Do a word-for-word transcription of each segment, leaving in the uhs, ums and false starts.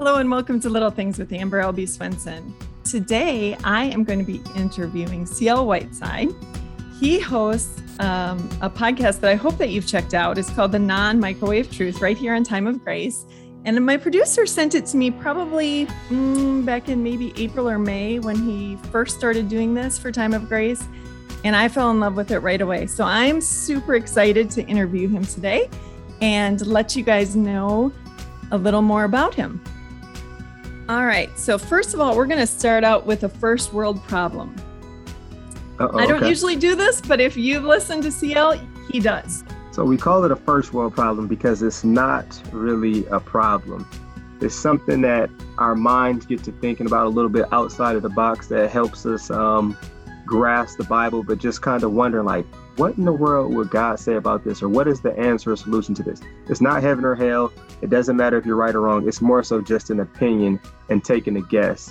Hello and welcome to Little Things with Amber Albee Swenson. Today, I am going to be interviewing C L. Whiteside. He hosts um, a podcast that I hope that you've checked out. It's called The Non-Microwave Truth, right here on Time of Grace. And my producer sent it to me probably mm, back in maybe April or May when he first started doing this for Time of Grace. And I fell in love with it right away. So I'm super excited to interview him today and let you guys know a little more about him. All right. So first of all, we're going to start out with a first world problem. Uh-oh, I don't okay. usually do this, but if you've listened to C L, he does. So we call it a first world problem because it's not really a problem. It's something that our minds get to thinking about a little bit outside of the box that helps us um, grasp the Bible, but just kind of wondering like, what in the world would God say about this? Or what is the answer or solution to this? It's not heaven or hell. It doesn't matter if you're right or wrong. It's more so just an opinion and taking a guess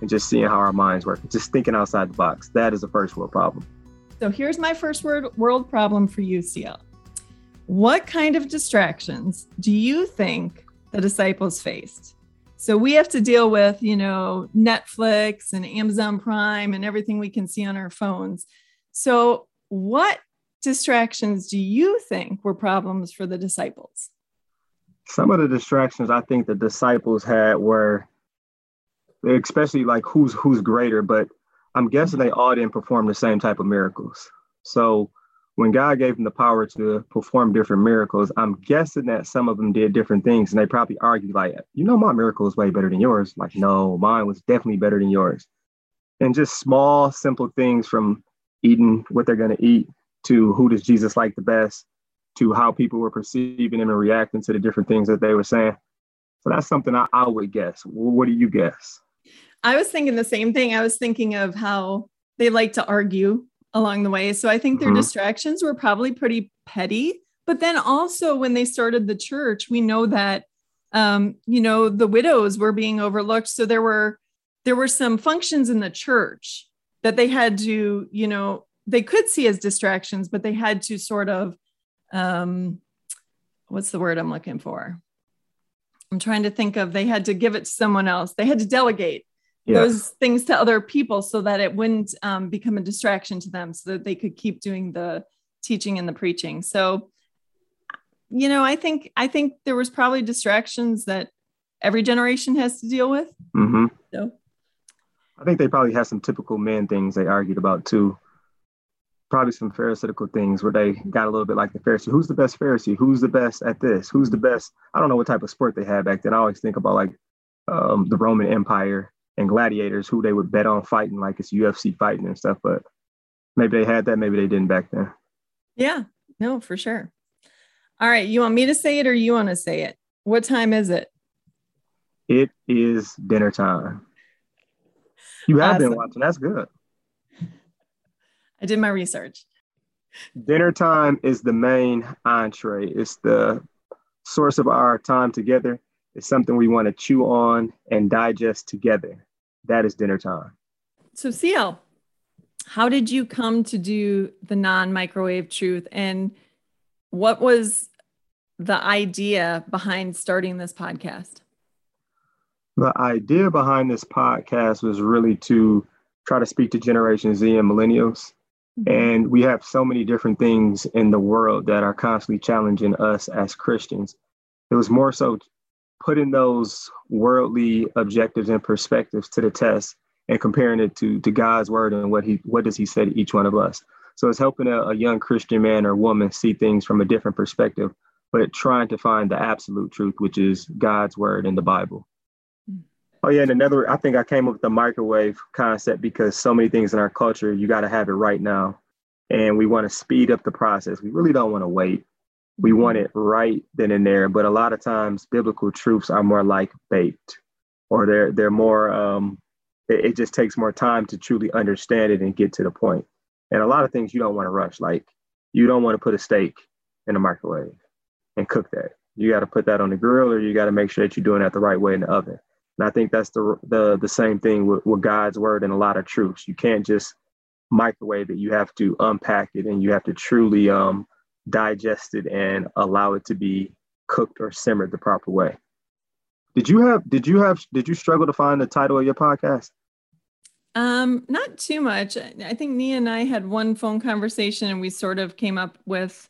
and just seeing how our minds work. Just thinking outside the box. That is a first world problem. So here's my first world problem for you, C L. What kind of distractions do you think the disciples faced? So we have to deal with, you know, Netflix and Amazon Prime and everything we can see on our phones. So what distractions do you think were problems for the disciples? Some of the distractions I think the disciples had were, especially like who's who's greater, but I'm guessing they all didn't perform the same type of miracles. So when God gave them the power to perform different miracles, I'm guessing that some of them did different things. And they probably argued like, you know, my miracle is way better than yours. Like, no, mine was definitely better than yours. And just small, simple things from eating what they're going to eat to who does Jesus like the best, to how people were perceiving him and reacting to the different things that they were saying. So that's something I, I would guess. What do you guess? I was thinking the same thing. I was thinking of how they like to argue along the way. So I think their mm-hmm. distractions were probably pretty petty. But then also when they started the church, we know that, um, you know, the widows were being overlooked. So there were, there were some functions in the church that they had to, you know, they could see as distractions, but they had to sort of, um, what's the word I'm looking for? I'm trying to think of, they had to give it to someone else. They had to delegate yes. those things to other people so that it wouldn't um, become a distraction to them so that they could keep doing the teaching and the preaching. So, you know, I think, I think there was probably distractions that every generation has to deal with. Mm-hmm. So I think they probably had some typical men things they argued about too. Probably some Pharisaical things where they got a little bit like the Pharisee. Who's the best Pharisee? Who's the best at this? Who's the best? I don't know what type of sport they had back then. I always think about like um, the Roman Empire and gladiators, who they would bet on fighting, like it's U F C fighting and stuff. But maybe they had that. Maybe they didn't back then. Yeah, no, for sure. All right. You want me to say it or you want to say it? What time is it? It is dinner time. You have awesome. Been watching. That's good. I did my research. Dinner time is the main entree. It's the source of our time together. It's something we want to chew on and digest together. That is dinner time. So C L, how did you come to do the non-microwave truth? And what was the idea behind starting this podcast? The idea behind this podcast was really to try to speak to Generation Z and millennials. And we have so many different things in the world that are constantly challenging us as Christians. It was more so putting those worldly objectives and perspectives to the test and comparing it to, to God's word and what he what does he say to each one of us. So it's helping a, a young Christian man or woman see things from a different perspective, but trying to find the absolute truth, which is God's word in the Bible. Oh, yeah. And another, I think I came up with the microwave concept because so many things in our culture, you got to have it right now. And we want to speed up the process. We really don't want to wait. We want it right then and there. But a lot of times biblical truths are more like baked, or they're they're more um, it, it just takes more time to truly understand it and get to the point. And a lot of things you don't want to rush, like you don't want to put a steak in the microwave and cook that. You got to put that on the grill, or you got to make sure that you're doing that the right way in the oven. And I think that's the the, the same thing with, with God's word and a lot of truths. You can't just microwave it. You have to unpack it, and you have to truly um, digest it and allow it to be cooked or simmered the proper way. Did you have, did you have, did you struggle to find the title of your podcast? Um, not too much. I think Nia and I had one phone conversation and we sort of came up with,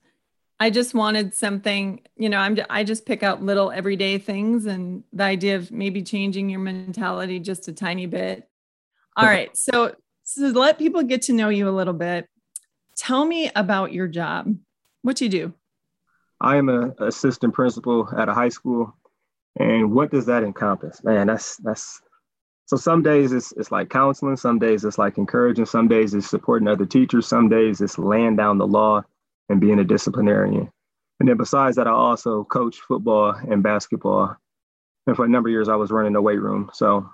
I just wanted something, you know, I'm, I just pick out little everyday things, and the idea of maybe changing your mentality just a tiny bit. All right. So, so let people get to know you a little bit. Tell me about your job. What you do? I am an assistant principal at a high school. And what does that encompass? Man, that's, that's, so some days it's it's like counseling. Some days it's like encouraging. Some days it's supporting other teachers. Some days it's laying down the law and being a disciplinarian. And then besides that, I also coach football and basketball. And for a number of years, I was running the weight room. So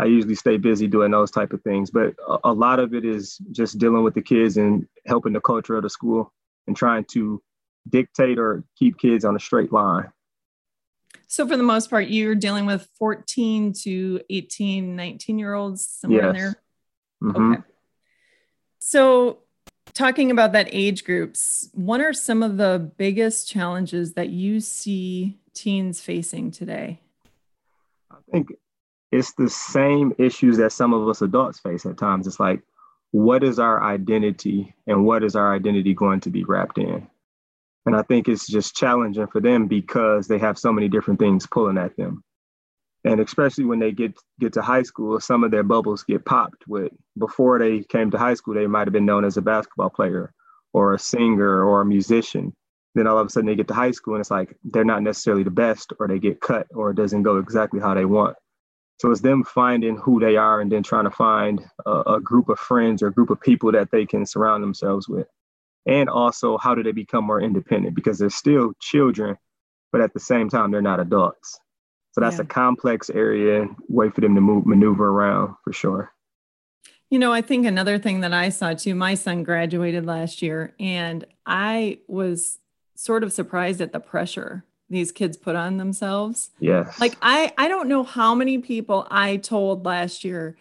I usually stay busy doing those type of things. But a, a lot of it is just dealing with the kids and helping the culture of the school and trying to dictate or keep kids on a straight line. So for the most part, you're dealing with fourteen to eighteen, nineteen year olds, somewhere yes. in there. Mm-hmm. Okay. So talking about that age groups, what are some of the biggest challenges that you see teens facing today? I think it's the same issues that some of us adults face at times. It's like, what is our identity and what is our identity going to be wrapped in? And I think it's just challenging for them because they have so many different things pulling at them. And especially when they get, get to high school, some of their bubbles get popped with. Before they came to high school, they might've been known as a basketball player or a singer or a musician. Then all of a sudden they get to high school and it's like, they're not necessarily the best, or they get cut, or it doesn't go exactly how they want. So it's them finding who they are and then trying to find a, a group of friends or a group of people that they can surround themselves with. And also, how do they become more independent? Because they're still children, but at the same time, they're not adults. So that's yeah. a complex area and way for them to move, maneuver around for sure. You know, I think another thing that I saw too, my son graduated last year, and I was sort of surprised at the pressure these kids put on themselves. Yes. Like, I, I don't know how many people I told last year,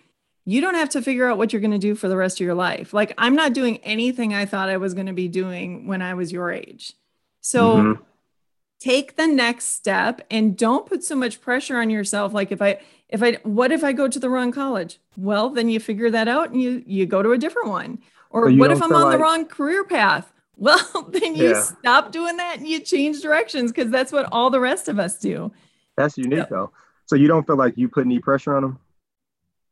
you don't have to figure out what you're going to do for the rest of your life. Like, I'm not doing anything I thought I was going to be doing when I was your age. So mm-hmm. take the next step and don't put so much pressure on yourself. Like, if I, if I, what if I go to the wrong college? Well, then you figure that out and you, you go to a different one. Or what if I'm on like... the wrong career path? Well, then you yeah. stop doing that and you change directions, because that's what all the rest of us do. That's unique so, though. So you don't feel like you put any pressure on them?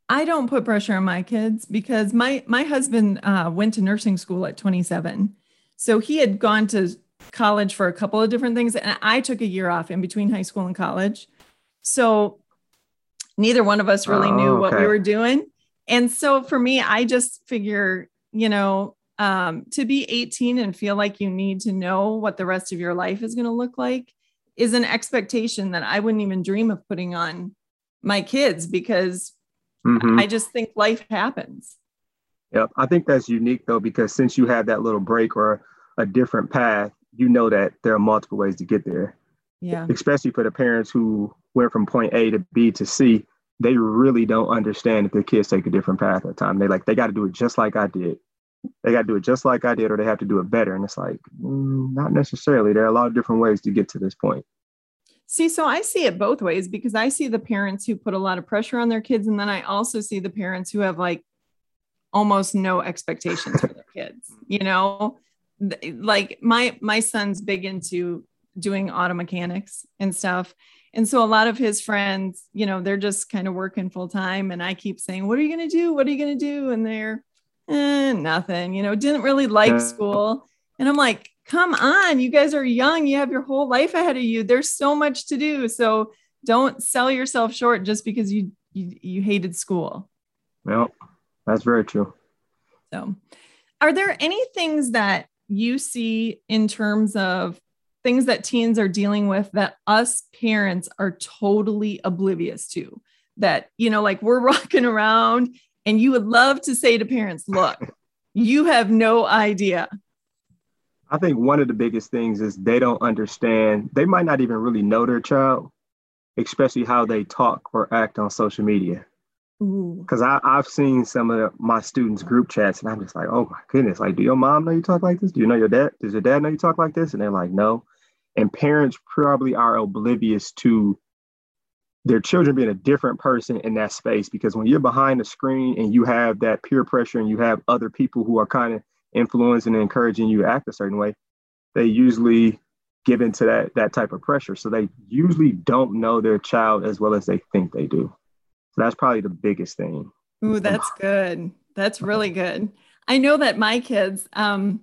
I don't put pressure on my kids because my, my husband uh, went to nursing school at twenty-seven. So he had gone to college for a couple of different things. And I took a year off in between high school and college. So neither one of us really oh, knew what okay. we were doing. And so for me, I just figure, you know, um, to be eighteen and feel like you need to know what the rest of your life is going to look like is an expectation that I wouldn't even dream of putting on my kids, because mm-hmm. I just think life happens. Yep. I think that's unique though, because since you had that little break or a different path, you know that there are multiple ways to get there. Yeah. Especially for the parents who went from point A to B to C, they really don't understand if their kids take a different path at the time. They like, they got to do it just like I did. They got to do it just like I did, or they have to do it better. And it's like, mm, not necessarily. There are a lot of different ways to get to this point. See, so I see it both ways, because I see the parents who put a lot of pressure on their kids. And then I also see the parents who have like almost no expectations for their kids. You know, like my, my son's big into doing auto mechanics and stuff. And so a lot of his friends, you know, they're just kind of working full time. And I keep saying, what are you going to do? What are you going to do? And they're eh, nothing, you know, didn't really like school. And I'm like, come on, you guys are young. You have your whole life ahead of you. There's so much to do. So don't sell yourself short just because you, you, you hated school. Well, that's very true. So are there any things that you see in terms of things that teens are dealing with that us parents are totally oblivious to, that, you know, like we're rocking around and you would love to say to parents, look, you have no idea? I think one of the biggest things is they don't understand. They might not even really know their child, especially how they talk or act on social media. Because I've seen some of the, my students' group chats, and I'm just like, oh my goodness, like, do your mom know you talk like this? Do you know your dad? Does your dad know you talk like this? And they're like, no. And parents probably are oblivious to their children being a different person in that space. Because when you're behind the screen and you have that peer pressure and you have other people who are kind of influencing and encouraging you to act a certain way, they usually give into that, that type of pressure. So they usually don't know their child as well as they think they do. So that's probably the biggest thing. Ooh, that's good. That's really good. I know that my kids, um,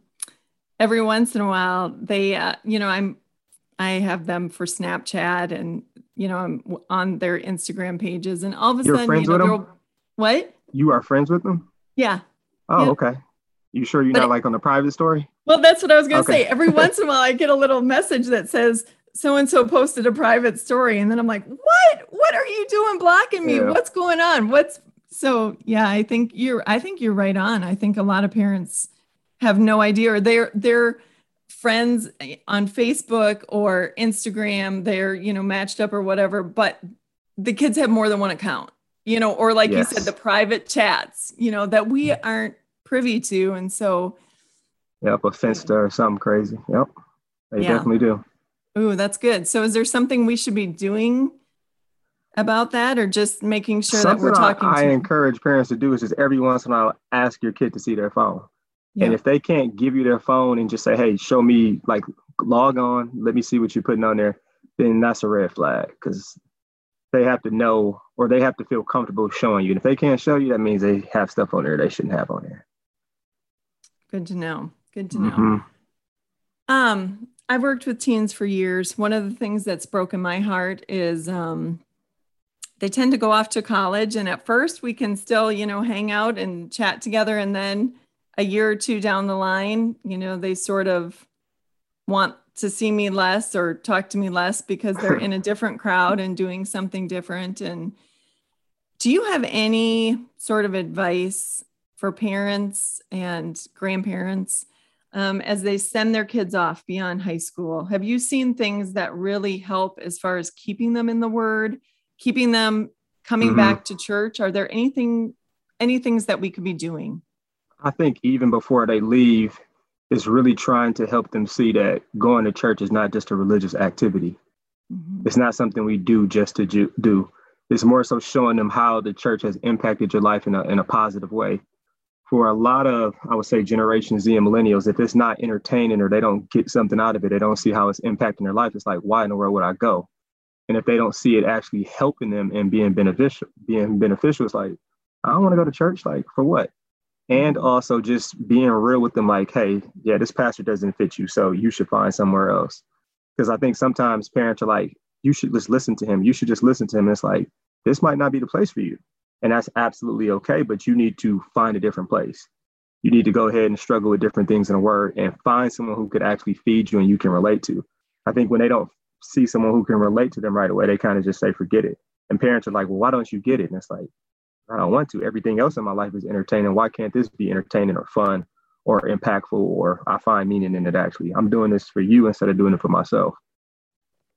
every once in a while, they, uh, you know, I'm, I have them for Snapchat and, you know, I'm on their Instagram pages, and all of a You're sudden, friends you know, with them? What? You are friends with them? Yeah. Oh, yeah. Okay. You sure you're but not like on the private story? Well, that's what I was going to okay. say. Every once in a while, I get a little message that says, so-and-so posted a private story. And then I'm like, what, what are you doing blocking me? Yeah. What's going on? What's, so yeah, I think you're, I think you're right on. I think a lot of parents have no idea, or they're, they're friends on Facebook or Instagram, they're, you know, matched up or whatever, but the kids have more than one account, you know, or like yes. you said, the private chats, you know, that we aren't privy to. And so, yep, a Finsta or something crazy. Yep. They yeah. definitely do. Ooh, that's good. So is there something we should be doing about that, or just making sure something that we're talking I, to I them? Encourage parents to do is just every once in a while, ask your kid to see their phone. Yeah. And if they can't give you their phone and just say, hey, show me, like, log on, let me see what you're putting on there, then that's a red flag, because they have to know, or they have to feel comfortable showing you. And if they can't show you, that means they have stuff on there they shouldn't have on there. Good to know. Good to know. Mm-hmm. Um, I've worked with teens for years. One of the things that's broken my heart is um, they tend to go off to college. And at first we can still, you know, hang out and chat together. And then a year or two down the line, you know, they sort of want to see me less or talk to me less because they're in a different crowd and doing something different. And do you have any sort of advice for parents and grandparents um, as they send their kids off beyond high school? Have you seen things that really help as far as keeping them in the Word, keeping them coming mm-hmm. back to church? Are there anything, any things that we could be doing? I think even before they leave, it's really trying to help them see that going to church is not just a religious activity. Mm-hmm. It's not something we do just to ju- do. It's more so showing them how the church has impacted your life in a, in a positive way. For a lot of, I would say, Generation Z and millennials, if it's not entertaining or they don't get something out of it, they don't see how it's impacting their life. It's like, why in the world would I go? And if they don't see it actually helping them and being beneficial, being beneficial, it's like, I don't want to go to church. Like, for what? And also just being real with them, like, hey, yeah, this pastor doesn't fit you, so you should find somewhere else. Because I think sometimes parents are like, you should just listen to him. You should just listen to him. And it's like, this might not be the place for you. And that's absolutely okay, but you need to find a different place. You need to go ahead and struggle with different things in the Word and find someone who could actually feed you and you can relate to. I think when they don't see someone who can relate to them right away, they kind of just say, forget it. And parents are like, well, why don't you get it? And it's like, I don't want to. Everything else in my life is entertaining. Why can't this be entertaining or fun or impactful, or I find meaning in it actually? I'm doing this for you instead of doing it for myself.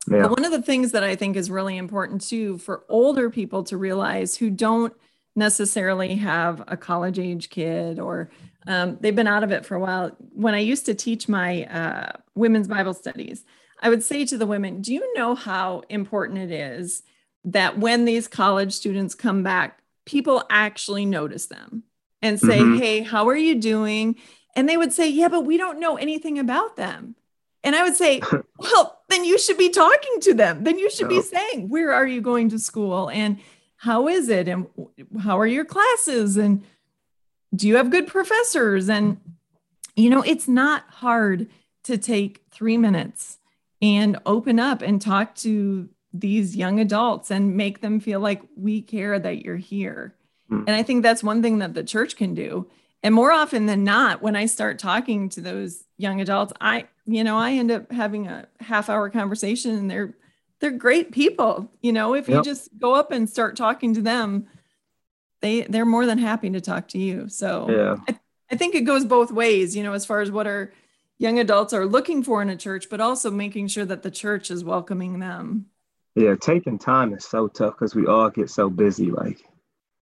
Yeah. One of the things that I think is really important too for older people to realize who don't necessarily have a college age kid, or um, they've been out of it for a while. When I used to teach my uh, women's Bible studies, I would say to the women, do you know how important it is that when these college students come back, people actually notice them and say, mm-hmm. hey, how are you doing? And they would say, yeah, but we don't know anything about them. And I would say, well, then you should be talking to them. Then you should no. be saying, where are you going to school? And how is it? And how are your classes? And do you have good professors? And, you know, it's not hard to take three minutes and open up and talk to these young adults and make them feel like we care that you're here. Mm. And I think that's one thing that the church can do. And more often than not, when I start talking to those young adults, I, you know, I end up having a half hour conversation, and they're, they're great people. You know, if yep. you just go up and start talking to them, they, they're more than happy to talk to you. So yeah. I, I think it goes both ways, you know, as far as what our young adults are looking for in a church, but also making sure that the church is welcoming them. Yeah, taking time is so tough because we all get so busy. Like,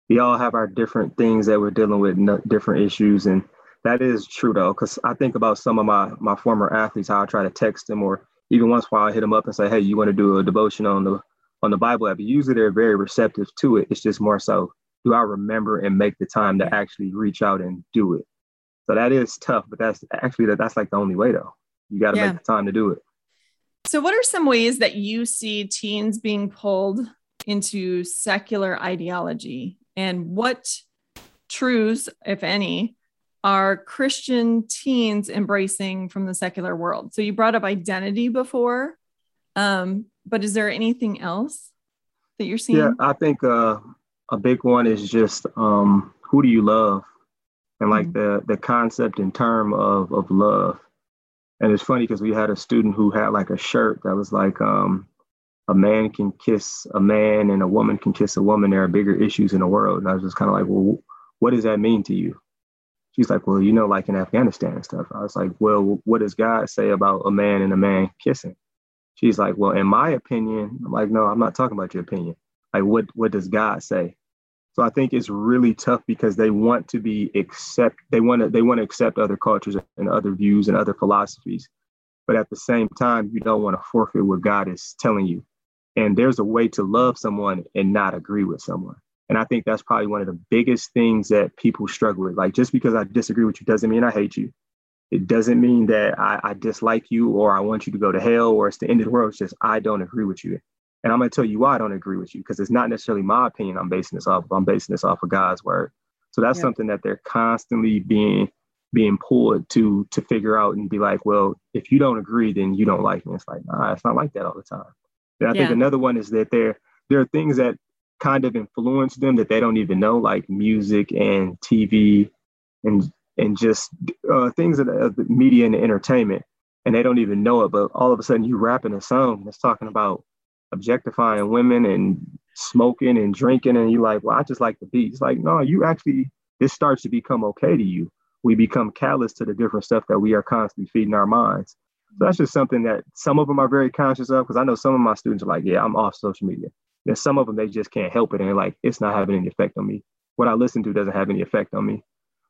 we all have our different things that we're dealing with, no, different issues. And that is true, though, because I think about some of my, my former athletes, how I try to text them, or even once in a while I hit them up and say, hey, you want to do a devotion on the on the Bible app, usually they're very receptive to it. It's just more so, do I remember and make the time to actually reach out and do it? So that is tough, but that's actually, that that's like the only way though. You got to yeah. make the time to do it. So what are some ways that you see teens being pulled into secular ideology, and what truths, if any, are Christian teens embracing from the secular world? So you brought up identity before, um, but is there anything else that you're seeing? Yeah, I think uh, a big one is just um, who do you love? And like mm-hmm. the the concept and term of of love. And it's funny because we had a student who had like a shirt that was like, um, a man can kiss a man and a woman can kiss a woman. There are bigger issues in the world. And I was just kind of like, well, what does that mean to you? She's like, well, you know, like in Afghanistan and stuff. I was like, well, what does God say about a man and a man kissing? She's like, well, in my opinion. I'm like, no, I'm not talking about your opinion. Like, what, what does God say? So I think it's really tough because they want to be accept. They want to they want to accept other cultures and other views and other philosophies. But at the same time, you don't want to forfeit what God is telling you. And there's a way to love someone and not agree with someone. And I think that's probably one of the biggest things that people struggle with. Like, just because I disagree with you doesn't mean I hate you. It doesn't mean that I, I dislike you or I want you to go to hell or it's the end of the world. It's just I don't agree with you. And I'm going to tell you why I don't agree with you, because it's not necessarily my opinion I'm basing this off of. I'm basing this off of God's word. So that's yeah. something that they're constantly being being pulled to to figure out and be like, well, if you don't agree, then you don't like me. It's like, nah, it's not like that all the time. And I yeah. think another one is that there, there are things that kind of influence them that they don't even know, like music and T V and and just uh, things of the, of the media and the entertainment. And they don't even know it. But all of a sudden you rapping a song that's talking about objectifying women and smoking and drinking, and you like, well, I just like the beat. It's like, no, you actually, this starts to become okay to you. We become callous to the different stuff that we are constantly feeding our minds. So that's just something that some of them are very conscious of, because I know some of my students are like, yeah, I'm off social media. And some of them, they just can't help it. And they're like, it's not having any effect on me. What I listen to doesn't have any effect on me.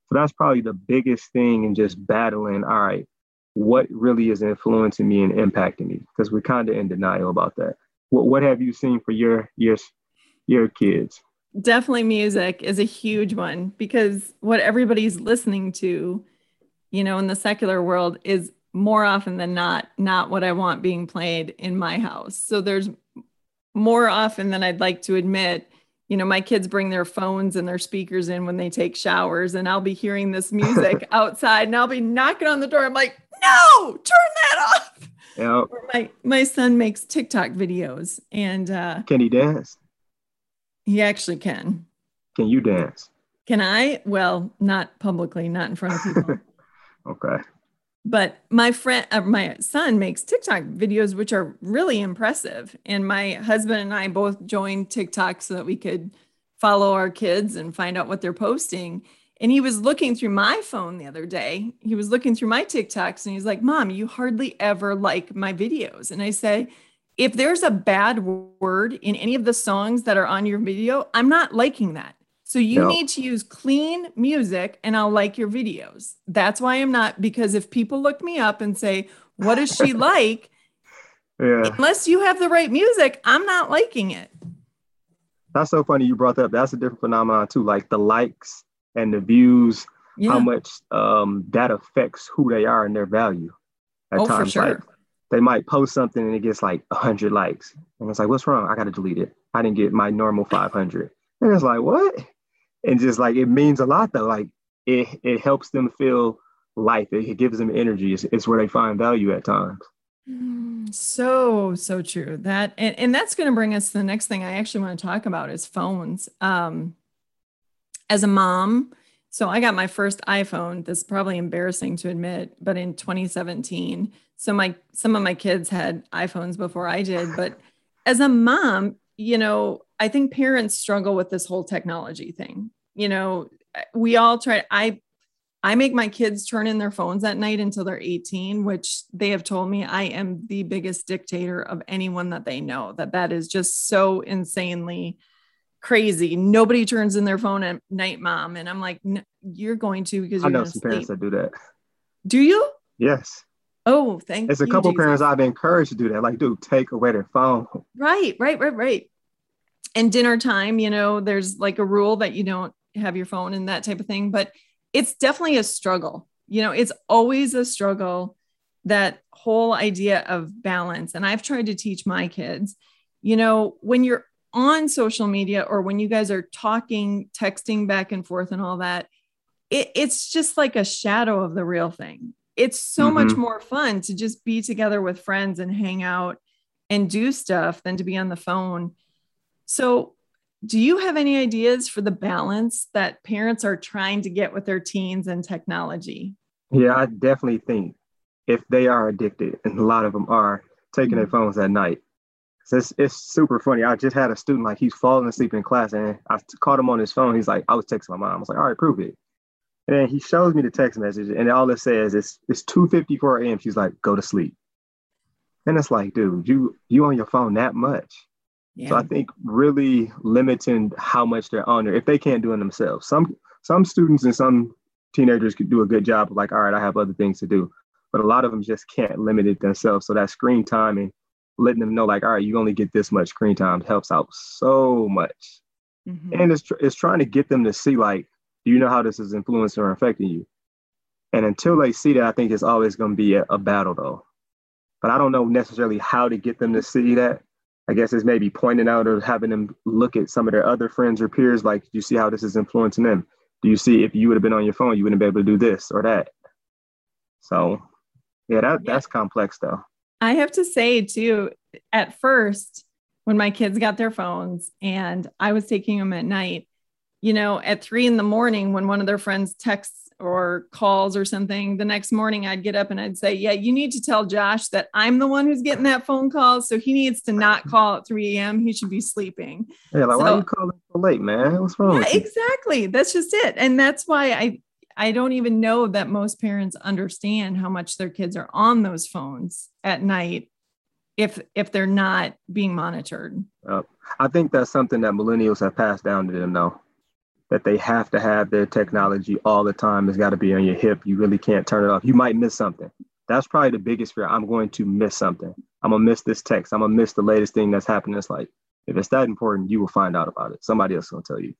So that's probably the biggest thing in just battling, all right, what really is influencing me and impacting me? Because we're kind of in denial about that. What what have you seen for your, your, your kids? Definitely music is a huge one, because what everybody's listening to, you know, in the secular world is more often than not, not what I want being played in my house. So there's more often than I'd like to admit, you know, my kids bring their phones and their speakers in when they take showers, and I'll be hearing this music outside and I'll be knocking on the door. I'm like, no, turn that off. Yep. My my son makes TikTok videos, and uh, can he dance? He actually can. Can you dance? Can I? Well, not publicly, not in front of people. Okay. But my friend, uh, my son makes TikTok videos, which are really impressive. And my husband and I both joined TikTok so that we could follow our kids and find out what they're posting. And he was looking through my phone the other day. He was looking through my TikToks and he's like, Mom, you hardly ever like my videos. And I said, if there's a bad word in any of the songs that are on your video, I'm not liking that. So you no. need to use clean music and I'll like your videos. That's why I'm not, because if people look me up and say, what is she like? Yeah. Unless you have the right music, I'm not liking it. That's so funny you brought that up. That's a different phenomenon too. Like the likes and the views, yeah. how much um, that affects who they are and their value. At oh, times, for sure. Like, they might post something and it gets like one hundred likes. And it's like, what's wrong? I got to delete it. I didn't get my normal five hundred. And it's like, what? And just like, it means a lot though. Like it it helps them feel life. It, it gives them energy. It's, it's where they find value at times. Mm, so, so true. That, and, and that's going to bring us to the next thing I actually want to talk about is phones. Um, As a mom, so I got my first iPhone. That's probably embarrassing to admit, but in twenty seventeen. So my some of my kids had iPhones before I did. But as a mom, you know, I think parents struggle with this whole technology thing. You know, we all try. I I make my kids turn in their phones at night until they're eighteen, which they have told me I am the biggest dictator of anyone that they know. That that is just so insanely crazy. Nobody turns in their phone at night, Mom. And I'm like, you're going to, because you're I know some sleep. Parents that do that. Do you? Yes. Oh, thank you. As a you, couple Jesus. Parents, I've been encouraged to do that. Like, dude, take away their phone. Right, right, right, right. And dinner time, you know, there's like a rule that you don't have your phone and that type of thing. But it's definitely a struggle. You know, it's always a struggle, that whole idea of balance. And I've tried to teach my kids, you know, when you're on social media or when you guys are talking, texting back and forth and all that, it, it's just like a shadow of the real thing. It's so mm-hmm. much more fun to just be together with friends and hang out and do stuff than to be on the phone. So do you have any ideas for the balance that parents are trying to get with their teens and technology? Yeah, I definitely think if they are addicted, and a lot of them are, taking their phones at night. So it's, it's super funny. I just had a student, like, he's falling asleep in class, and I caught him on his phone. He's like, I was texting my mom. I was like, all right, prove it. And then he shows me the text message, and all it says is, it's two fifty-four a.m. She's like, go to sleep. And it's like, dude, you you on your phone that much. Yeah. So I think really limiting how much they're on there, if they can't do it themselves. Some some students and some teenagers could do a good job of like, all right, I have other things to do. But a lot of them just can't limit it themselves. So that screen time and letting them know, like, all right, you only get this much screen time helps out so much. Mm-hmm. And it's tr- it's trying to get them to see, like, do you know how this is influencing or affecting you? And until they see that, I think it's always going to be a, a battle, though. But I don't know necessarily how to get them to see that. I guess it's maybe pointing out or having them look at some of their other friends or peers, like, do you see how this is influencing them? Do you see if you would have been on your phone, you wouldn't be able to do this or that? So, yeah, that, that's yeah. complex, though. I have to say, too, at first, when my kids got their phones and I was taking them at night, you know, at three in the morning, when one of their friends texts or calls or something, the next morning I'd get up and I'd say, yeah, you need to tell Josh that I'm the one who's getting that phone call. So he needs to not call at three a.m. He should be sleeping. Yeah, like, so, why are you calling so late, man? What's wrong? Yeah, with you? Exactly. That's just it. And that's why I, I don't even know that most parents understand how much their kids are on those phones at night if if they're not being monitored. Uh, I think that's something that millennials have passed down to them, though. That they have to have their technology all the time. It's got to be on your hip. You really can't turn it off. You might miss something. That's probably the biggest fear. I'm going to miss something. I'm going to miss this text. I'm going to miss the latest thing that's happening. It's like, if it's that important, you will find out about it. Somebody else is going to tell you.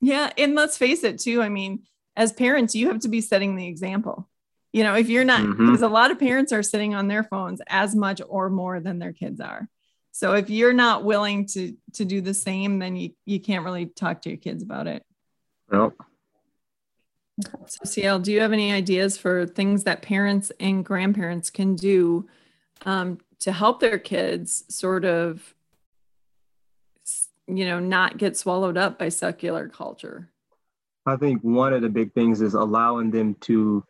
Yeah. And let's face it too. I mean, as parents, you have to be setting the example. You know, if you're not, because mm-hmm. a lot of parents are sitting on their phones as much or more than their kids are. So if you're not willing to to do the same, then you, you can't really talk to your kids about it. Nope. So, C L, do you have any ideas for things that parents and grandparents can do um, to help their kids sort of, you know, not get swallowed up by secular culture? I think one of the big things is allowing them to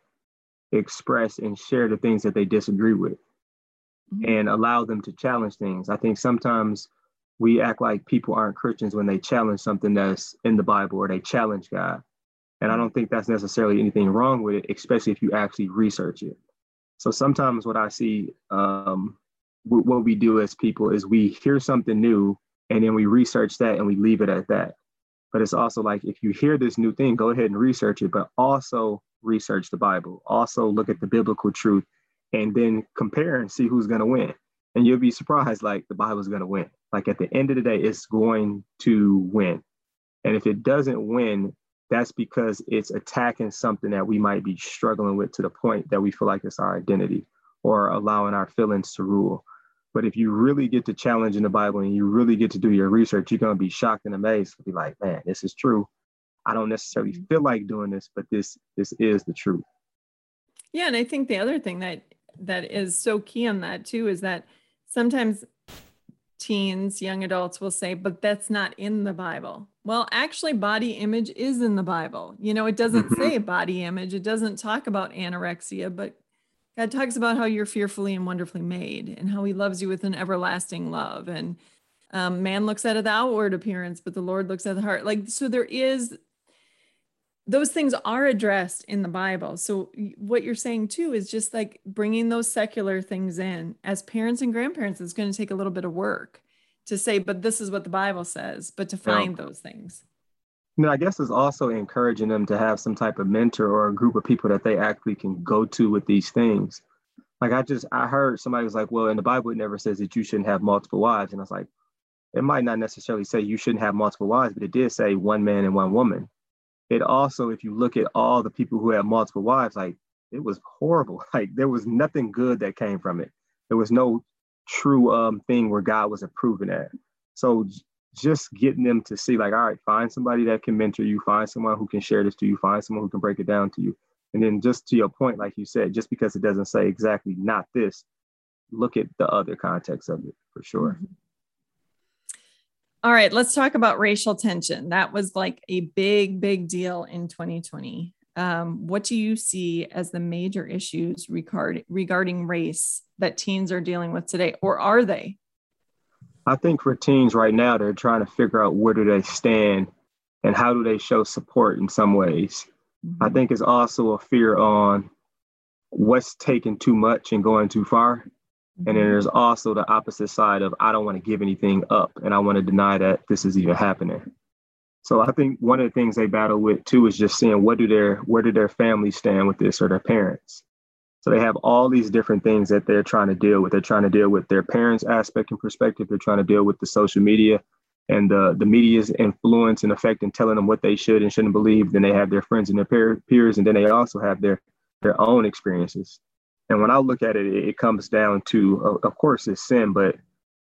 express and share the things that they disagree with mm-hmm. and allow them to challenge things. I think sometimes we act like people aren't Christians when they challenge something that's in the Bible or they challenge God. And I don't think that's necessarily anything wrong with it, especially if you actually research it. So sometimes what I see, um, w- what we do as people is we hear something new and then we research that and we leave it at that. But it's also like, if you hear this new thing, go ahead and research it, but also research the Bible. Also look at the biblical truth and then compare and see who's going to win. And you'll be surprised, like, the Bible's going to win. Like, at the end of the day, it's going to win. And if it doesn't win, that's because it's attacking something that we might be struggling with to the point that we feel like it's our identity or allowing our feelings to rule. But if you really get to challenge in the Bible and you really get to do your research, you're going to be shocked and amazed. You'll be like, man, this is true. I don't necessarily feel like doing this, but this this is the truth. Yeah. And I think the other thing that that is so key on that, too, is that sometimes teens, young adults will say, but that's not in the Bible. Well, actually, body image is in the Bible. You know, it doesn't say body image. It doesn't talk about anorexia, but God talks about how you're fearfully and wonderfully made and how he loves you with an everlasting love. And um, man looks at the outward appearance, but the Lord looks at the heart. Like, so there is, those things are addressed in the Bible. So what you're saying too is just like bringing those secular things in as parents and grandparents, it's going to take a little bit of work to say, but this is what the Bible says, but to find yeah. those things. You know, I guess it's also encouraging them to have some type of mentor or a group of people that they actually can go to with these things. Like I just, I heard somebody was like, well, in the Bible, it never says that you shouldn't have multiple wives. And I was like, it might not necessarily say you shouldn't have multiple wives, but it did say one man and one woman. It also, if you look at all the people who had multiple wives, like it was horrible. Like there was nothing good that came from it. There was no true um, thing where God was approving at. So just getting them to see like, all right, find somebody that can mentor you, find someone who can share this to you, find someone who can break it down to you. And then just to your point, like you said, just because it doesn't say exactly not this, look at the other context of it for sure. Mm-hmm. All right, let's talk about racial tension. That was like a big, big deal in twenty twenty. Um, what do you see as the major issues regard, regarding race that teens are dealing with today, or are they? I think for teens right now, they're trying to figure out where do they stand and how do they show support in some ways. Mm-hmm. I think it's also a fear on what's taking too much and going too far. And then there's also the opposite side of I don't want to give anything up and I want to deny that this is even happening. So I think one of the things they battle with too is just seeing what do their where do their families stand with this or their parents. So they have all these different things that they're trying to deal with. They're trying to deal with their parents' aspect and perspective. They're trying to deal with the social media and the, the media's influence and effect in telling them what they should and shouldn't believe. Then they have their friends and their peers, and then they also have their, their own experiences. And when I look at it, it comes down to, of course, it's sin, but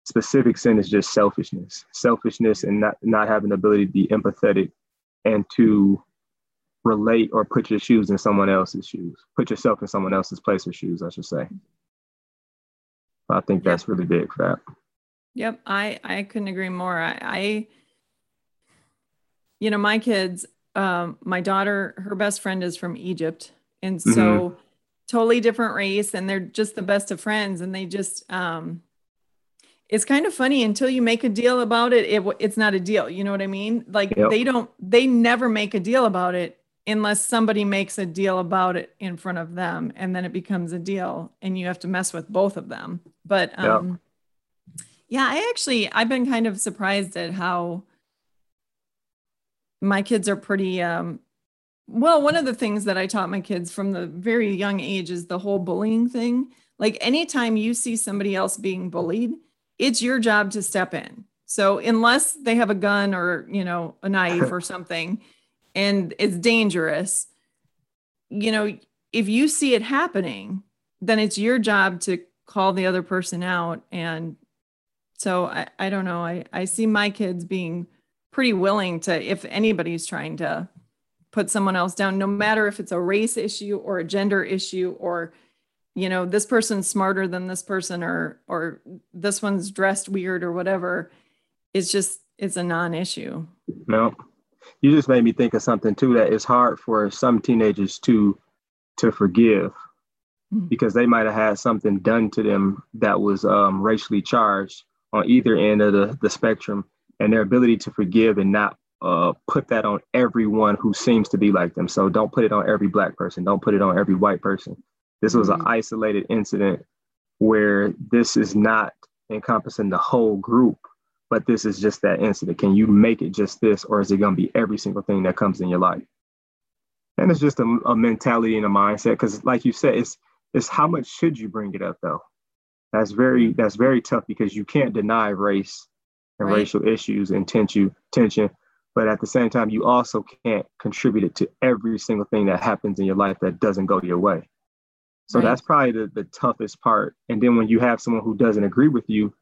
specific sin is just selfishness, selfishness and not, not having the ability to be empathetic and to relate or put your shoes in someone else's shoes, put yourself in someone else's place or shoes, I should say. I think that's really big for that. Yep. I, I couldn't agree more. I, I you know, my kids, um, my daughter, her best friend is from Egypt. And so mm-hmm. totally different race, and they're just the best of friends. And they just, um, it's kind of funny until you make a deal about it, it it's not a deal. You know what I mean? Like yep. they don't, they never make a deal about it unless somebody makes a deal about it in front of them. And then it becomes a deal and you have to mess with both of them. But um, yep. yeah, I actually, I've been kind of surprised at how my kids are pretty, um, well, one of the things that I taught my kids from the very young age is the whole bullying thing. Like anytime you see somebody else being bullied, it's your job to step in. So unless they have a gun or, you know, a knife or something, and it's dangerous, you know, if you see it happening, then it's your job to call the other person out. And so I, I don't know. I, I see my kids being pretty willing to, if anybody's trying to put someone else down, no matter if it's a race issue or a gender issue, or, you know, this person's smarter than this person, or, or this one's dressed weird or whatever. It's just, it's a non-issue. No, you just made me think of something too, that it's hard for some teenagers to, to forgive mm-hmm. because they might've had something done to them that was um, racially charged on either end of the, the spectrum, and their ability to forgive and not Uh, put that on everyone who seems to be like them. So don't put it on every black person. Don't put it on every white person. This was mm-hmm. an isolated incident where this is not encompassing the whole group, but this is just that incident. Can you make it just this, or is it going to be every single thing that comes in your life? And it's just a, a mentality and a mindset, because like you said, it's it's how much should you bring it up though? That's very that's very tough, because you can't deny race and right. racial issues and tension, tension. But at the same time, you also can't contribute it to every single thing that happens in your life that doesn't go your way. So right. that's probably the, the toughest part. And then when you have someone who doesn't agree with you,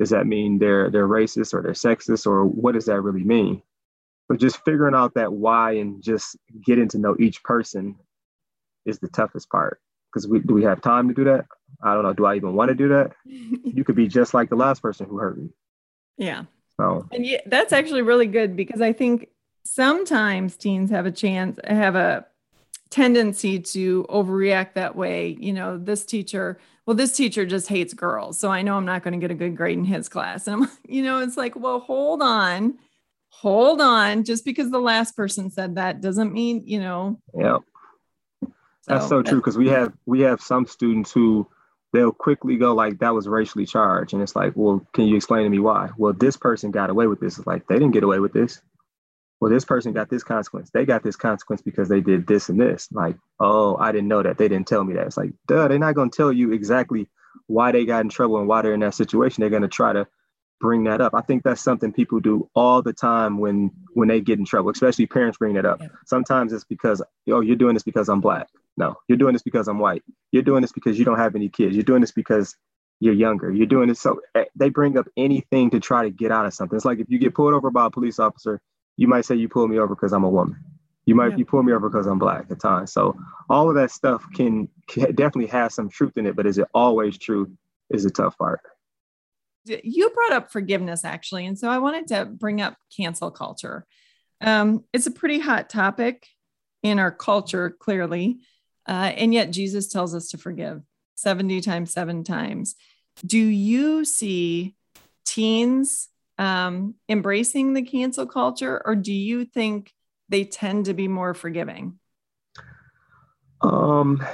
does that mean they're they're racist or they're sexist, or what does that really mean? But just figuring out that why and just getting to know each person is the toughest part. Because we do we have time to do that? I don't know. Do I even want to do that? You could be just like the last person who hurt me. Yeah. So. And yeah, that's actually really good, because I think sometimes teens have a chance, have a tendency to overreact that way. You know, this teacher, well, this teacher just hates girls, so I know I'm not going to get a good grade in his class. And I'm, you know, it's like, well, hold on, hold on. Just because the last person said that doesn't mean, you know. Yep. That's so, so true. Because we have, we have some students who, they'll quickly go like, that was racially charged. And it's like, well, can you explain to me why? Well, this person got away with this. It's like, they didn't get away with this. well, this person got this consequence. They got this consequence because they did this and this. Like, oh, I didn't know that. They didn't tell me that. It's like, duh, they're not going to tell you exactly why they got in trouble and why they're in that situation. They're going to try to bring that up. I think that's something people do all the time when when they get in trouble, especially parents bring that up. Yeah. Sometimes it's because, oh, you're doing this because I'm black. No, you're doing this because I'm white. You're doing this because you don't have any kids. You're doing this because you're younger. You're doing this. So they bring up anything to try to get out of something. It's like if you get pulled over by a police officer, you might say you pulled me over because I'm a woman. You might yeah. you pulled me over because I'm black at times. So all of that stuff can, can definitely have some truth in it. But is it always true? Is a tough part. You brought up forgiveness, actually. And so I wanted to bring up cancel culture. Um, it's a pretty hot topic in our culture, clearly. Uh, and yet Jesus tells us to forgive seventy times, seven times. Do you see teens um, embracing the cancel culture, or do you think they tend to be more forgiving? Um,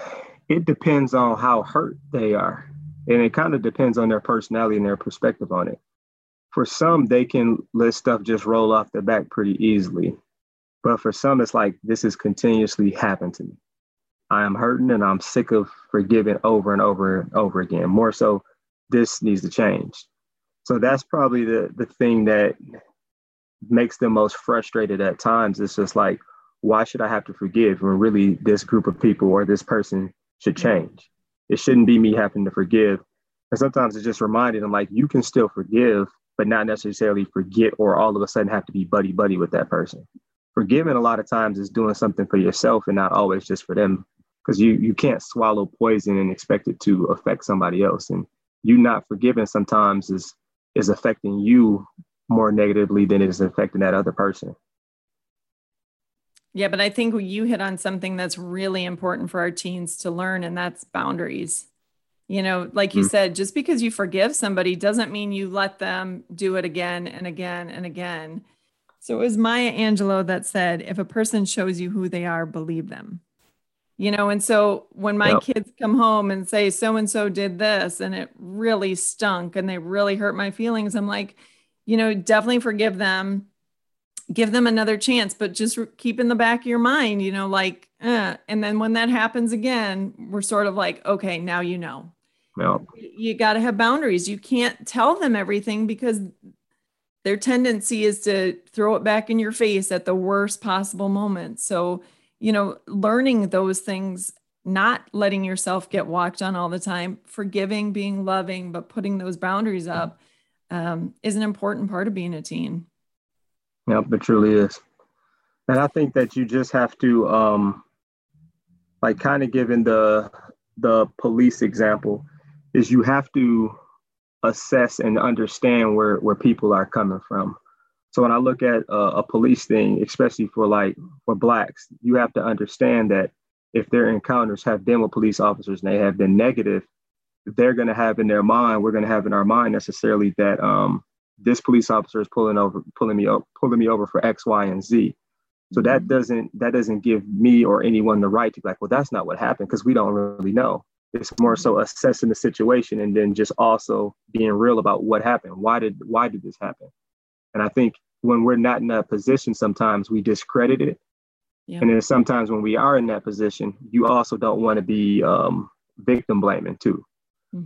it depends on how hurt they are. And it kind of depends on their personality and their perspective on it. For some, they can let stuff just roll off their back pretty easily. But for some, it's like, this has continuously happened to me. I am hurting and I'm sick of forgiving over and over and over again. More so, this needs to change. So that's probably the, the thing that makes them most frustrated at times. It's just like, why should I have to forgive when really this group of people or this person should change? It shouldn't be me having to forgive. And sometimes it's just reminding them, like, you can still forgive, but not necessarily forget or all of a sudden have to be buddy-buddy with that person. Forgiving a lot of times is doing something for yourself and not always just for them, because you, you can't swallow poison and expect it to affect somebody else. And you not forgiving sometimes is, is affecting you more negatively than it is affecting that other person. Yeah, but I think you hit on something that's really important for our teens to learn, and that's boundaries. You know, like you mm-hmm. said, just because you forgive somebody doesn't mean you let them do it again and again and again. So it was Maya Angelou that said, if a person shows you who they are, believe them. You know, and so when my yep. kids come home and say, so-and-so did this, and it really stunk and they really hurt my feelings, I'm like, you know, definitely forgive them. Give them another chance, but just keep in the back of your mind, you know, like, uh, and then when that happens again, we're sort of like, okay, now, you know, no. you got to have boundaries. You can't tell them everything because their tendency is to throw it back in your face at the worst possible moment. So, you know, learning those things, not letting yourself get walked on all the time, forgiving, being loving, but putting those boundaries up um, is an important part of being a teen. Yep, it truly is. And I think that you just have to, um, like kind of given the the police example, is you have to assess and understand where, where people are coming from. So when I look at a, a police thing, especially for like for blacks, you have to understand that if their encounters have been with police officers and they have been negative, they're going to have in their mind, we're going to have in our mind necessarily that um, this police officer is pulling over, pulling me up, pulling me over for X, Y, and Z. So that doesn't, that doesn't give me or anyone the right to be like, well, that's not what happened, because we don't really know. It's more so assessing the situation and then just also being real about what happened. Why did, why did this happen? And I think when we're not in that position, sometimes we discredit it. Yeah. And then sometimes when we are in that position, you also don't want to be um, victim blaming too.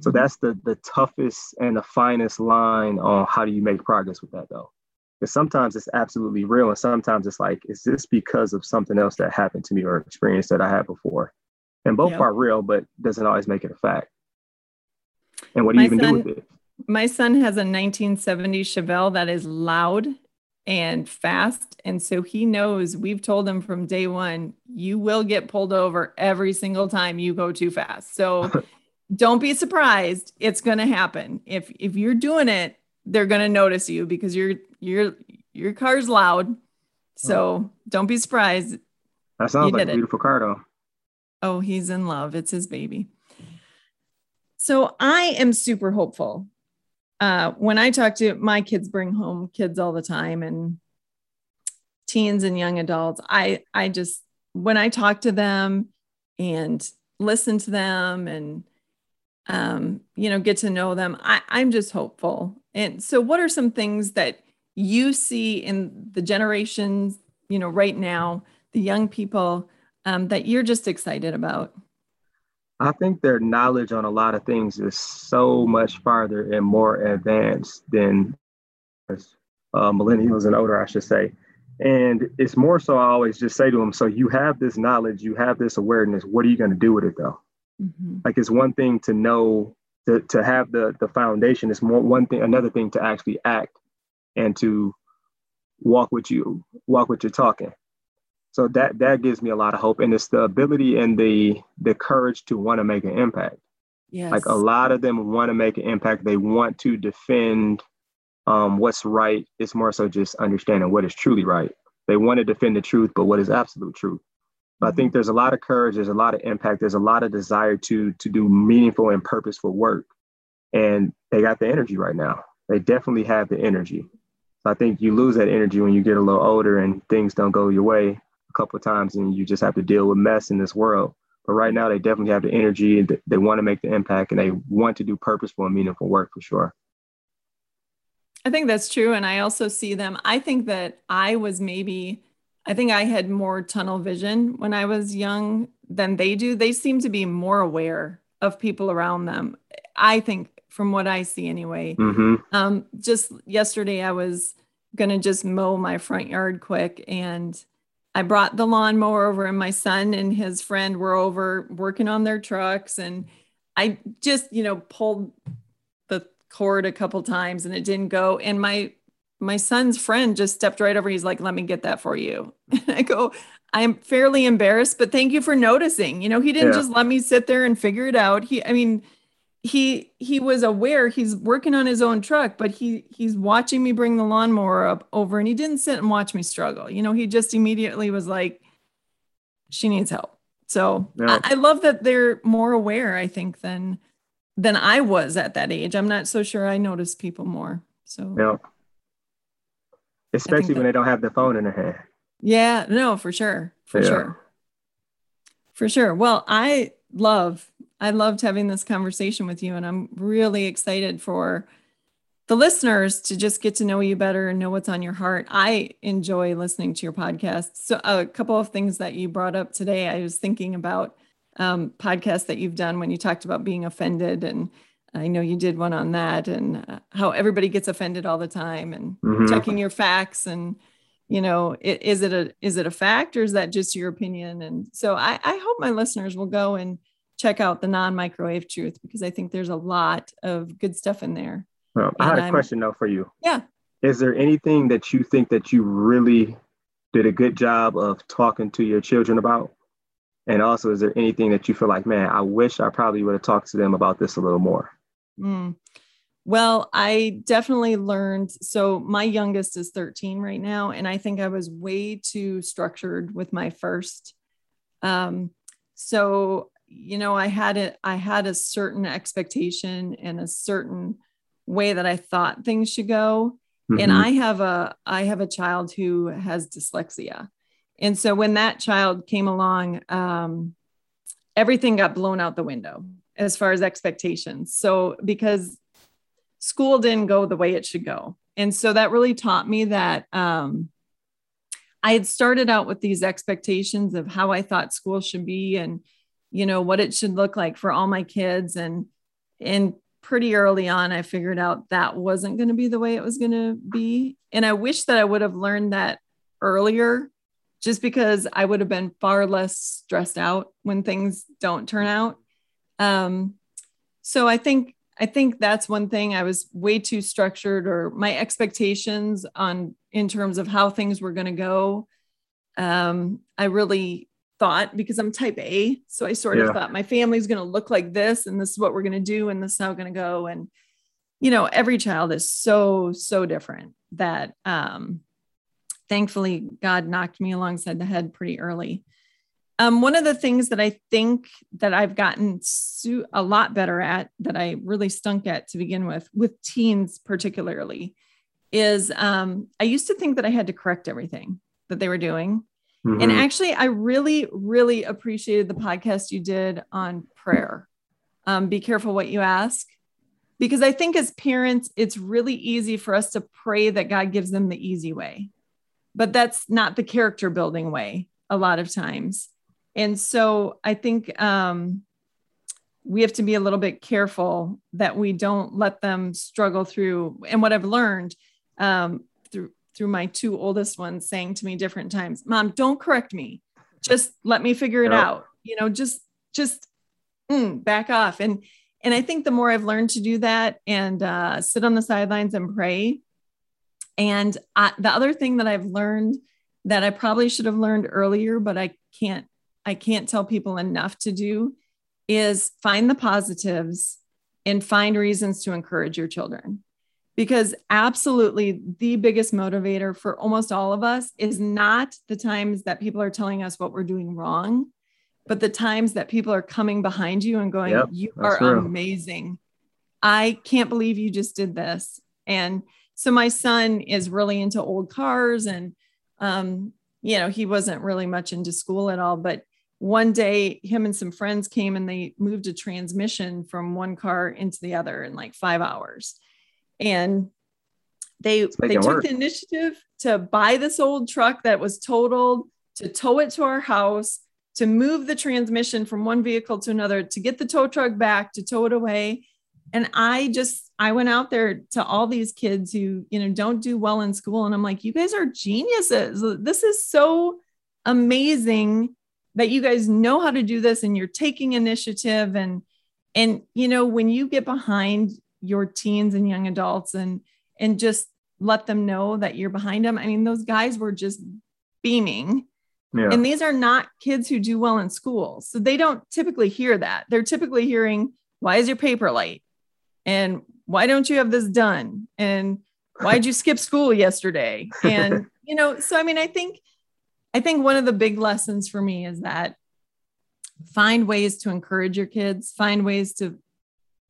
So that's the the toughest and the finest line on how do you make progress with that, though. Because sometimes it's absolutely real. And sometimes it's like, is this because of something else that happened to me or experience that I had before? And both yep. are real, but doesn't always make it a fact. And what do my you even son, do with it? My son has a nineteen seventy Chevelle that is loud and fast. And so he knows, we've told him from day one, you will get pulled over every single time you go too fast. So don't be surprised. It's going to happen. If, if you're doing it, they're going to notice you because you're, you're, your car's loud. So don't be surprised. That sounds like a beautiful car though. Oh, he's in love. It's his baby. So I am super hopeful. Uh, when I talk to my kids, bring home kids all the time and teens and young adults, I, I just, when I talk to them and listen to them and, Um, you know, get to know them. I, I'm just hopeful. And so what are some things that you see in the Generation you know, right now, the young people um, that you're just excited about? I think their knowledge on a lot of things is so much farther and more advanced than uh, millennials and older, I should say. And it's more so, I always just say to them, so you have this knowledge, you have this awareness, what are you going to do with it though? Mm-hmm. Like, it's one thing to know, to to have the the foundation. It's more one thing, another thing to actually act and to walk with you, walk what you're talking. So that that gives me a lot of hope. And it's the ability and the the courage to want to make an impact. Yes. Like, a lot of them want to make an impact. They want to defend um, what's right. It's more so just understanding what is truly right. They want to defend the truth, but what is absolute truth? But I think there's a lot of courage, there's a lot of impact, there's a lot of desire to to do meaningful and purposeful work. And they got the energy right now. They definitely have the energy. So I think you lose that energy when you get a little older and things don't go your way a couple of times and you just have to deal with mess in this world. But right now, they definitely have the energy, and they want to make the impact, and they want to do purposeful and meaningful work for sure. I think that's true. And I also see them. I think that I was maybe... I think I had more tunnel vision when I was young than they do. They seem to be more aware of people around them, I think, from what I see anyway. Mm-hmm. Um, just yesterday, I was going to just mow my front yard quick. And I brought the lawnmower over, and my son and his friend were over working on their trucks. And I just, you know, pulled the cord a couple times and it didn't go. And my My son's friend just stepped right over. He's like, let me get that for you. And I go, I'm fairly embarrassed, but thank you for noticing. You know, he didn't yeah. just let me sit there and figure it out. He, I mean, he, he was aware. He's working on his own truck, but he, he's watching me bring the lawnmower up over, and he didn't sit and watch me struggle. You know, he just immediately was like, she needs help. So yeah. I, I love that they're more aware, I think, than, than I was at that age. I'm not so sure I noticed people more. So yeah. Especially that, when they don't have the phone in their hand. Yeah, no, for sure. For yeah. sure. For sure. Well, I love, I loved having this conversation with you, and I'm really excited for the listeners to just get to know you better and know what's on your heart. I enjoy listening to your podcast. So a couple of things that you brought up today, I was thinking about um, podcasts that you've done when you talked about being offended, and I know you did one on that, and uh, how everybody gets offended all the time, and mm-hmm. checking your facts, and, you know, it, is it a, is it a fact, or is that just your opinion? And so I, I hope my listeners will go and check out The Non-Microwave Truth, because I think there's a lot of good stuff in there. Well, I had a I'm, question though for you. Yeah. Is there anything that you think that you really did a good job of talking to your children about? And also, is there anything that you feel like, man, I wish I probably would have talked to them about this a little more? Mm. Well, I definitely learned. So my youngest is thirteen right now, and I think I was way too structured with my first. Um, so, you know, I had a, I had a certain expectation and a certain way that I thought things should go. Mm-hmm. And I have a, I have a child who has dyslexia. And so when that child came along, um, everything got blown out the window as far as expectations. So because school didn't go the way it should go. And so that really taught me that um, I had started out with these expectations of how I thought school should be, and, you know, what it should look like for all my kids. And, and pretty early on, I figured out that wasn't going to be the way it was going to be. And I wish that I would have learned that earlier, just because I would have been far less stressed out when things don't turn out. Um, so I think, I think that's one thing. I was way too structured, or my expectations on, in terms of how things were going to go. Um, I really thought, because I'm type A, so I sort yeah. of thought my family's going to look like this, and this is what we're going to do, and this is how we're going to go. And, you know, every child is so, so different that, um, thankfully God knocked me alongside the head pretty early. Um, one of the things that I think that I've gotten su- a lot better at, that I really stunk at to begin with, with teens particularly, is um, I used to think that I had to correct everything that they were doing. Mm-hmm. And actually, I really, really appreciated the podcast you did on prayer. Um, be careful what you ask, because I think as parents, it's really easy for us to pray that God gives them the easy way. but that's not the character building way a lot of times. And so I think um, we have to be a little bit careful that we don't let them struggle through. And what I've learned um, through, through my two oldest ones saying to me different times, Mom, don't correct me. Just let me figure it out. You know, just, just mm, back off. And, and I think the more I've learned to do that and uh, sit on the sidelines and pray. And I, the other thing that I've learned that I probably should have learned earlier, but I can't, I can't tell people enough to do, is find the positives and find reasons to encourage your children. Because absolutely the biggest motivator for almost all of us is not the times that people are telling us what we're doing wrong, but the times that people are coming behind you and going, yep, you are true. Amazing. I can't believe you just did this. And so my son is really into old cars and, um, you know, he wasn't really much into school at all, but one day him and some friends came and they moved a transmission from one car into the other in like five hours. And they they took work. the initiative to buy this old truck that was totaled, to tow it to our house, to move the transmission from one vehicle to another, to get the tow truck back, to tow it away. And I just, I went out there to all these kids who, you know, don't do well in school. And I'm like, you guys are geniuses. This is so amazing that you guys know how to do this and you're taking initiative. And, and, you know, when you get behind your teens and young adults and, and just let them know that you're behind them. I mean, those guys were just beaming. Yeah. And these are not kids who do well in school. So they don't typically hear that. They're typically hearing, why is your paper late? And why don't you have this done? And why'd you skip school yesterday? And, you know, so, I mean, I think, I think one of the big lessons for me is that find ways to encourage your kids, find ways to,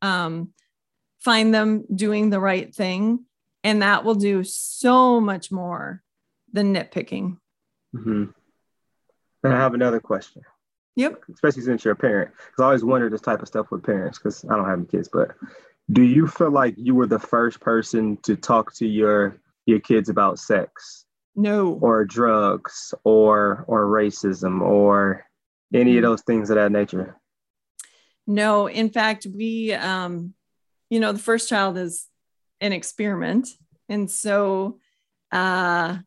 um, find them doing the right thing. And that will do so much more than nitpicking. Mm-hmm. And I have another question. Yep. Especially since you're a parent. Because I always wonder this type of stuff with parents, because I don't have any kids, but do you feel like you were the first person to talk to your, your kids about sex? No. Or drugs or, or racism or any of those things of that nature? No. In fact, we, um, you know, the first child is an experiment. And so uh,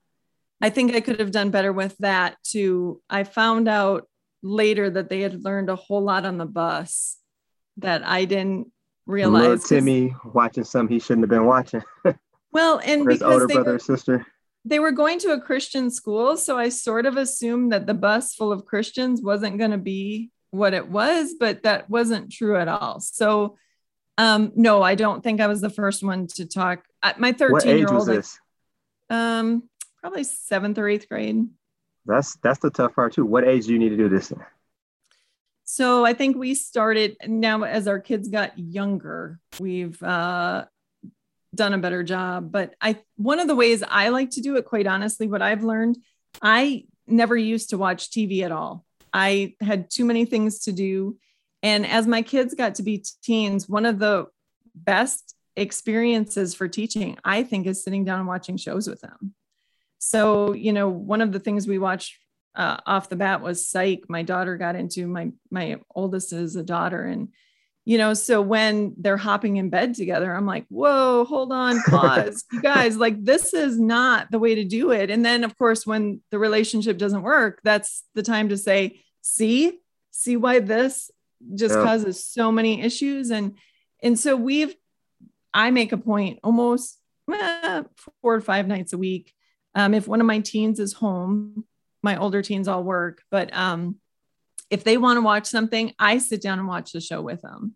I think I could have done better with that too. I found out later that they had learned a whole lot on the bus that I didn't realize. Little Timmy watching something he shouldn't have been watching. Well, and because older they brother were, or sister. They were going to a Christian school. So I sort of assumed that the bus full of Christians wasn't going to be what it was, but that wasn't true at all. So Um, no, I don't think I was the first one to talk. My thirteen-year-old, what age was this? Um, probably seventh or eighth grade. That's that's the tough part too. What age do you need to do this in? So I think we started now as our kids got younger. We've uh, done a better job, but I one of the ways I like to do it, quite honestly, what I've learned, I never used to watch T V at all. I had too many things to do. And as my kids got to be teens, one of the best experiences for teaching, I think, is sitting down and watching shows with them. So, you know, one of the things we watched uh, off the bat was Psych. My daughter got into my, my oldest is a daughter. And, you know, so when they're hopping in bed together, I'm like, whoa, hold on, pause. You guys, like, this is not the way to do it. And then, of course, when the relationship doesn't work, that's the time to say, see, see why this just yep. causes so many issues. And, and so we've, I make a point almost eh, four or five nights a week. Um, if one of my teens is home, my older teens all work, but um, if they want to watch something, I sit down and watch the show with them.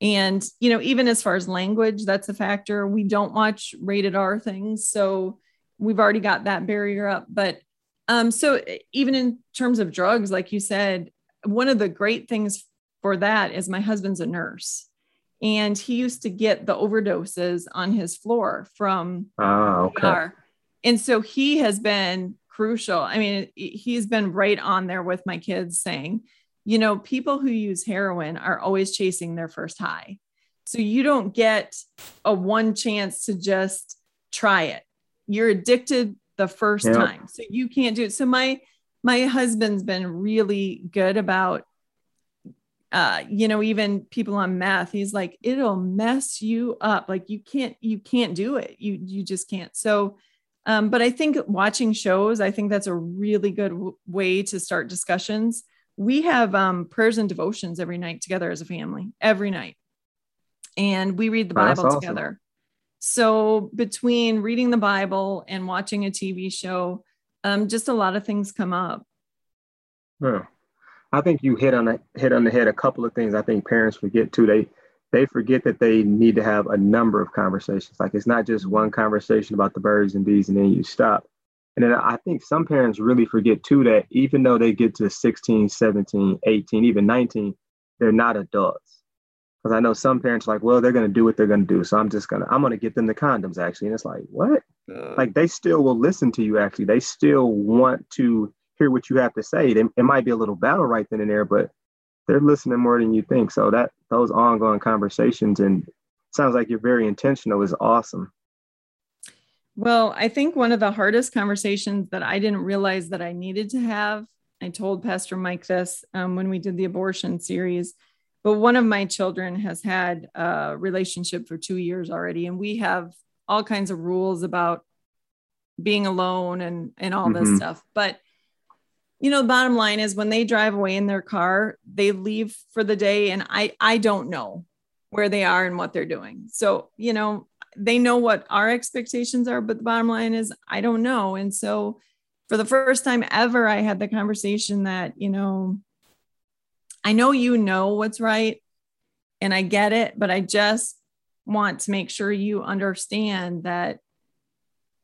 And, you know, even as far as language, that's a factor. We don't watch rated R things. So we've already got that barrier up, but um, so even in terms of drugs, like you said, one of the great things for that is my husband's a nurse, and he used to get the overdoses on his floor from oh, okay. E R. And so he has been crucial. I mean, he's been right on there with my kids saying, you know, people who use heroin are always chasing their first high. So you don't get a one chance to just try it. You're addicted the first yep. time. So you can't do it. So my, my husband's been really good about, uh, you know, even people on meth, he's like, it'll mess you up. Like you can't, you can't do it. You, you just can't. So, um, but I think watching shows, I think that's a really good w- way to start discussions. We have, um, prayers and devotions every night together as a family, every night. And we read the Bible awesome. together. So between reading the Bible and watching a T V show, um, just a lot of things come up. Yeah. I think you hit on the hit on the head a couple of things I think parents forget too. They they forget that they need to have a number of conversations. Like it's not just one conversation about the birds and bees and then you stop. And then I think some parents really forget too that even though they get to sixteen, seventeen, eighteen, even nineteen, they're not adults. Because I know some parents are like, well, they're going to do what they're going to do. So I'm just going to, I'm going to get them the condoms, actually. And it's like, what? Uh, like, they still will listen to you, actually. They still want to hear what you have to say. They, it might be a little battle right then and there, but they're listening more than you think. So that those ongoing conversations, and it sounds like you're very intentional, is awesome. Well, I think one of the hardest conversations that I didn't realize that I needed to have, I told Pastor Mike this um, when we did the abortion series. But one of my children has had a relationship for two years already. And we have all kinds of rules about being alone and, and all mm-hmm. this stuff. But, you know, the bottom line is when they drive away in their car, they leave for the day. And I, I don't know where they are and what they're doing. So, you know, they know what our expectations are, but the bottom line is I don't know. And so for the first time ever, I had the conversation that, you know, I know you know what's right and I get it, but I just want to make sure you understand that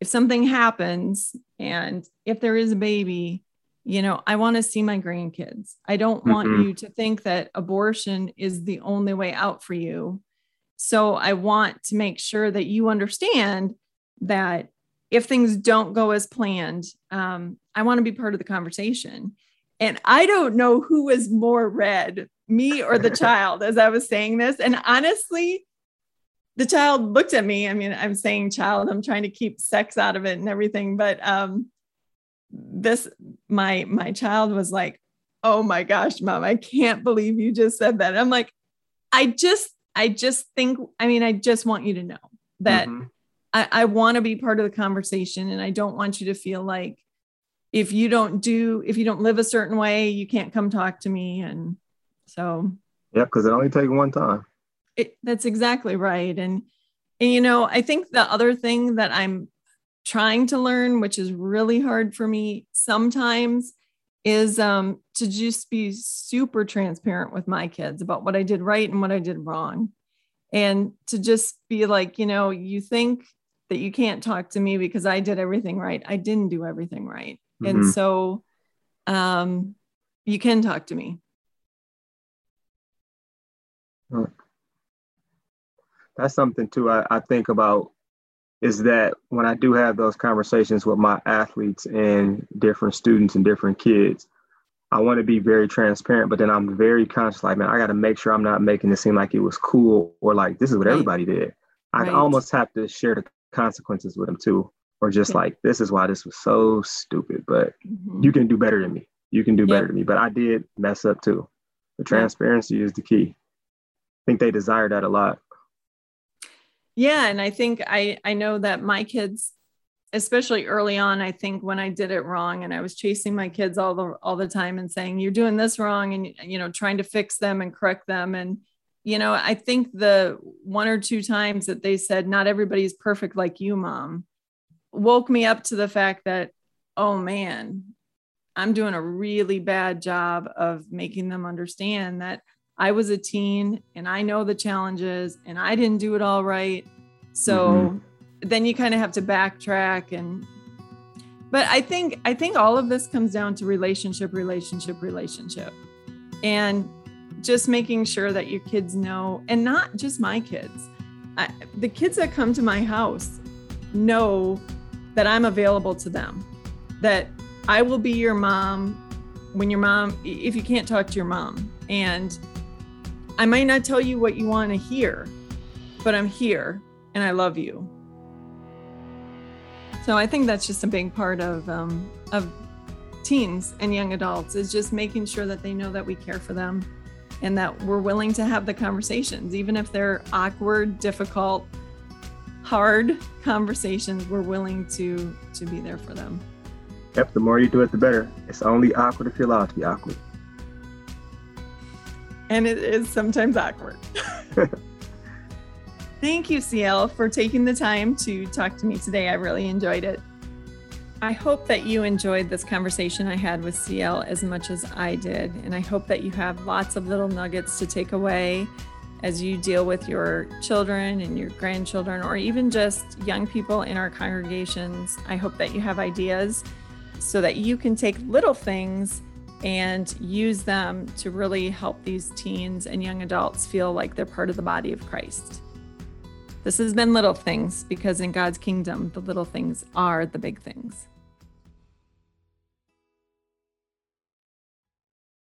if something happens and if there is a baby, you know, I want to see my grandkids. I don't mm-hmm. want you to think that abortion is the only way out for you. So I want to make sure that you understand that if things don't go as planned, um, I want to be part of the conversation. And I don't know who was more red, me or the child, as I was saying this. And honestly, the child looked at me. I mean, I'm saying child, I'm trying to keep sex out of it and everything. But um, this, my, my child was like, oh my gosh, Mom, I can't believe you just said that. And I'm like, I just, I just think, I mean, I just want you to know that mm-hmm. I, I want to be part of the conversation. And I don't want you to feel like, if you don't do, if you don't live a certain way, you can't come talk to me. And so. Yeah. Cause it only takes one time. It, that's exactly right. And, and, you know, I think the other thing that I'm trying to learn, which is really hard for me sometimes, is um, to just be super transparent with my kids about what I did right and what I did wrong. And to just be like, you know, you think that you can't talk to me because I did everything right. I didn't do everything right. And mm-hmm. so um, you can talk to me. That's something too I, I think about, is that when I do have those conversations with my athletes and different students and different kids, I want to be very transparent, but then I'm very conscious, like, man, I got to make sure I'm not making it seem like it was cool or like this is what right. everybody did. I right. almost have to share the consequences with them too. Or just yeah. like, this is why this was so stupid, but mm-hmm. you can do better than me. You can do yeah. better than me, but I did mess up too. The transparency yeah. is the key. I think they desire that a lot. Yeah. And I think I, I know that my kids, especially early on, I think when I did it wrong and I was chasing my kids all the, all the time and saying, you're doing this wrong. And, you know, trying to fix them and correct them. And, you know, I think the one or two times that they said, not everybody's perfect like you, Mom, woke me up to the fact that, oh man, I'm doing a really bad job of making them understand that I was a teen and I know the challenges and I didn't do it all right. So mm-hmm. then you kind of have to backtrack. And, but I think, I think all of this comes down to relationship, relationship, relationship, and just making sure that your kids know, and not just my kids, I, the kids that come to my house know that I'm available to them, that I will be your mom when your mom, if you can't talk to your mom. And I might not tell you what you want to hear, but I'm here and I love you. So I think that's just a big part of um, of teens and young adults, is just making sure that they know that we care for them and that we're willing to have the conversations, even if they're awkward, difficult, hard conversations. We're willing to to be there for them. Yep, the more you do it, the better. It's only awkward if you're allowed to be awkward. And it is sometimes awkward. Thank you, C L, for taking the time to talk to me today. I really enjoyed it. I hope that you enjoyed this conversation I had with C L as much as I did. And I hope that you have lots of little nuggets to take away as you deal with your children and your grandchildren, or even just young people in our congregations. I hope that you have ideas so that you can take little things and use them to really help these teens and young adults feel like they're part of the body of Christ. This has been Little Things, because in God's kingdom, the little things are the big things.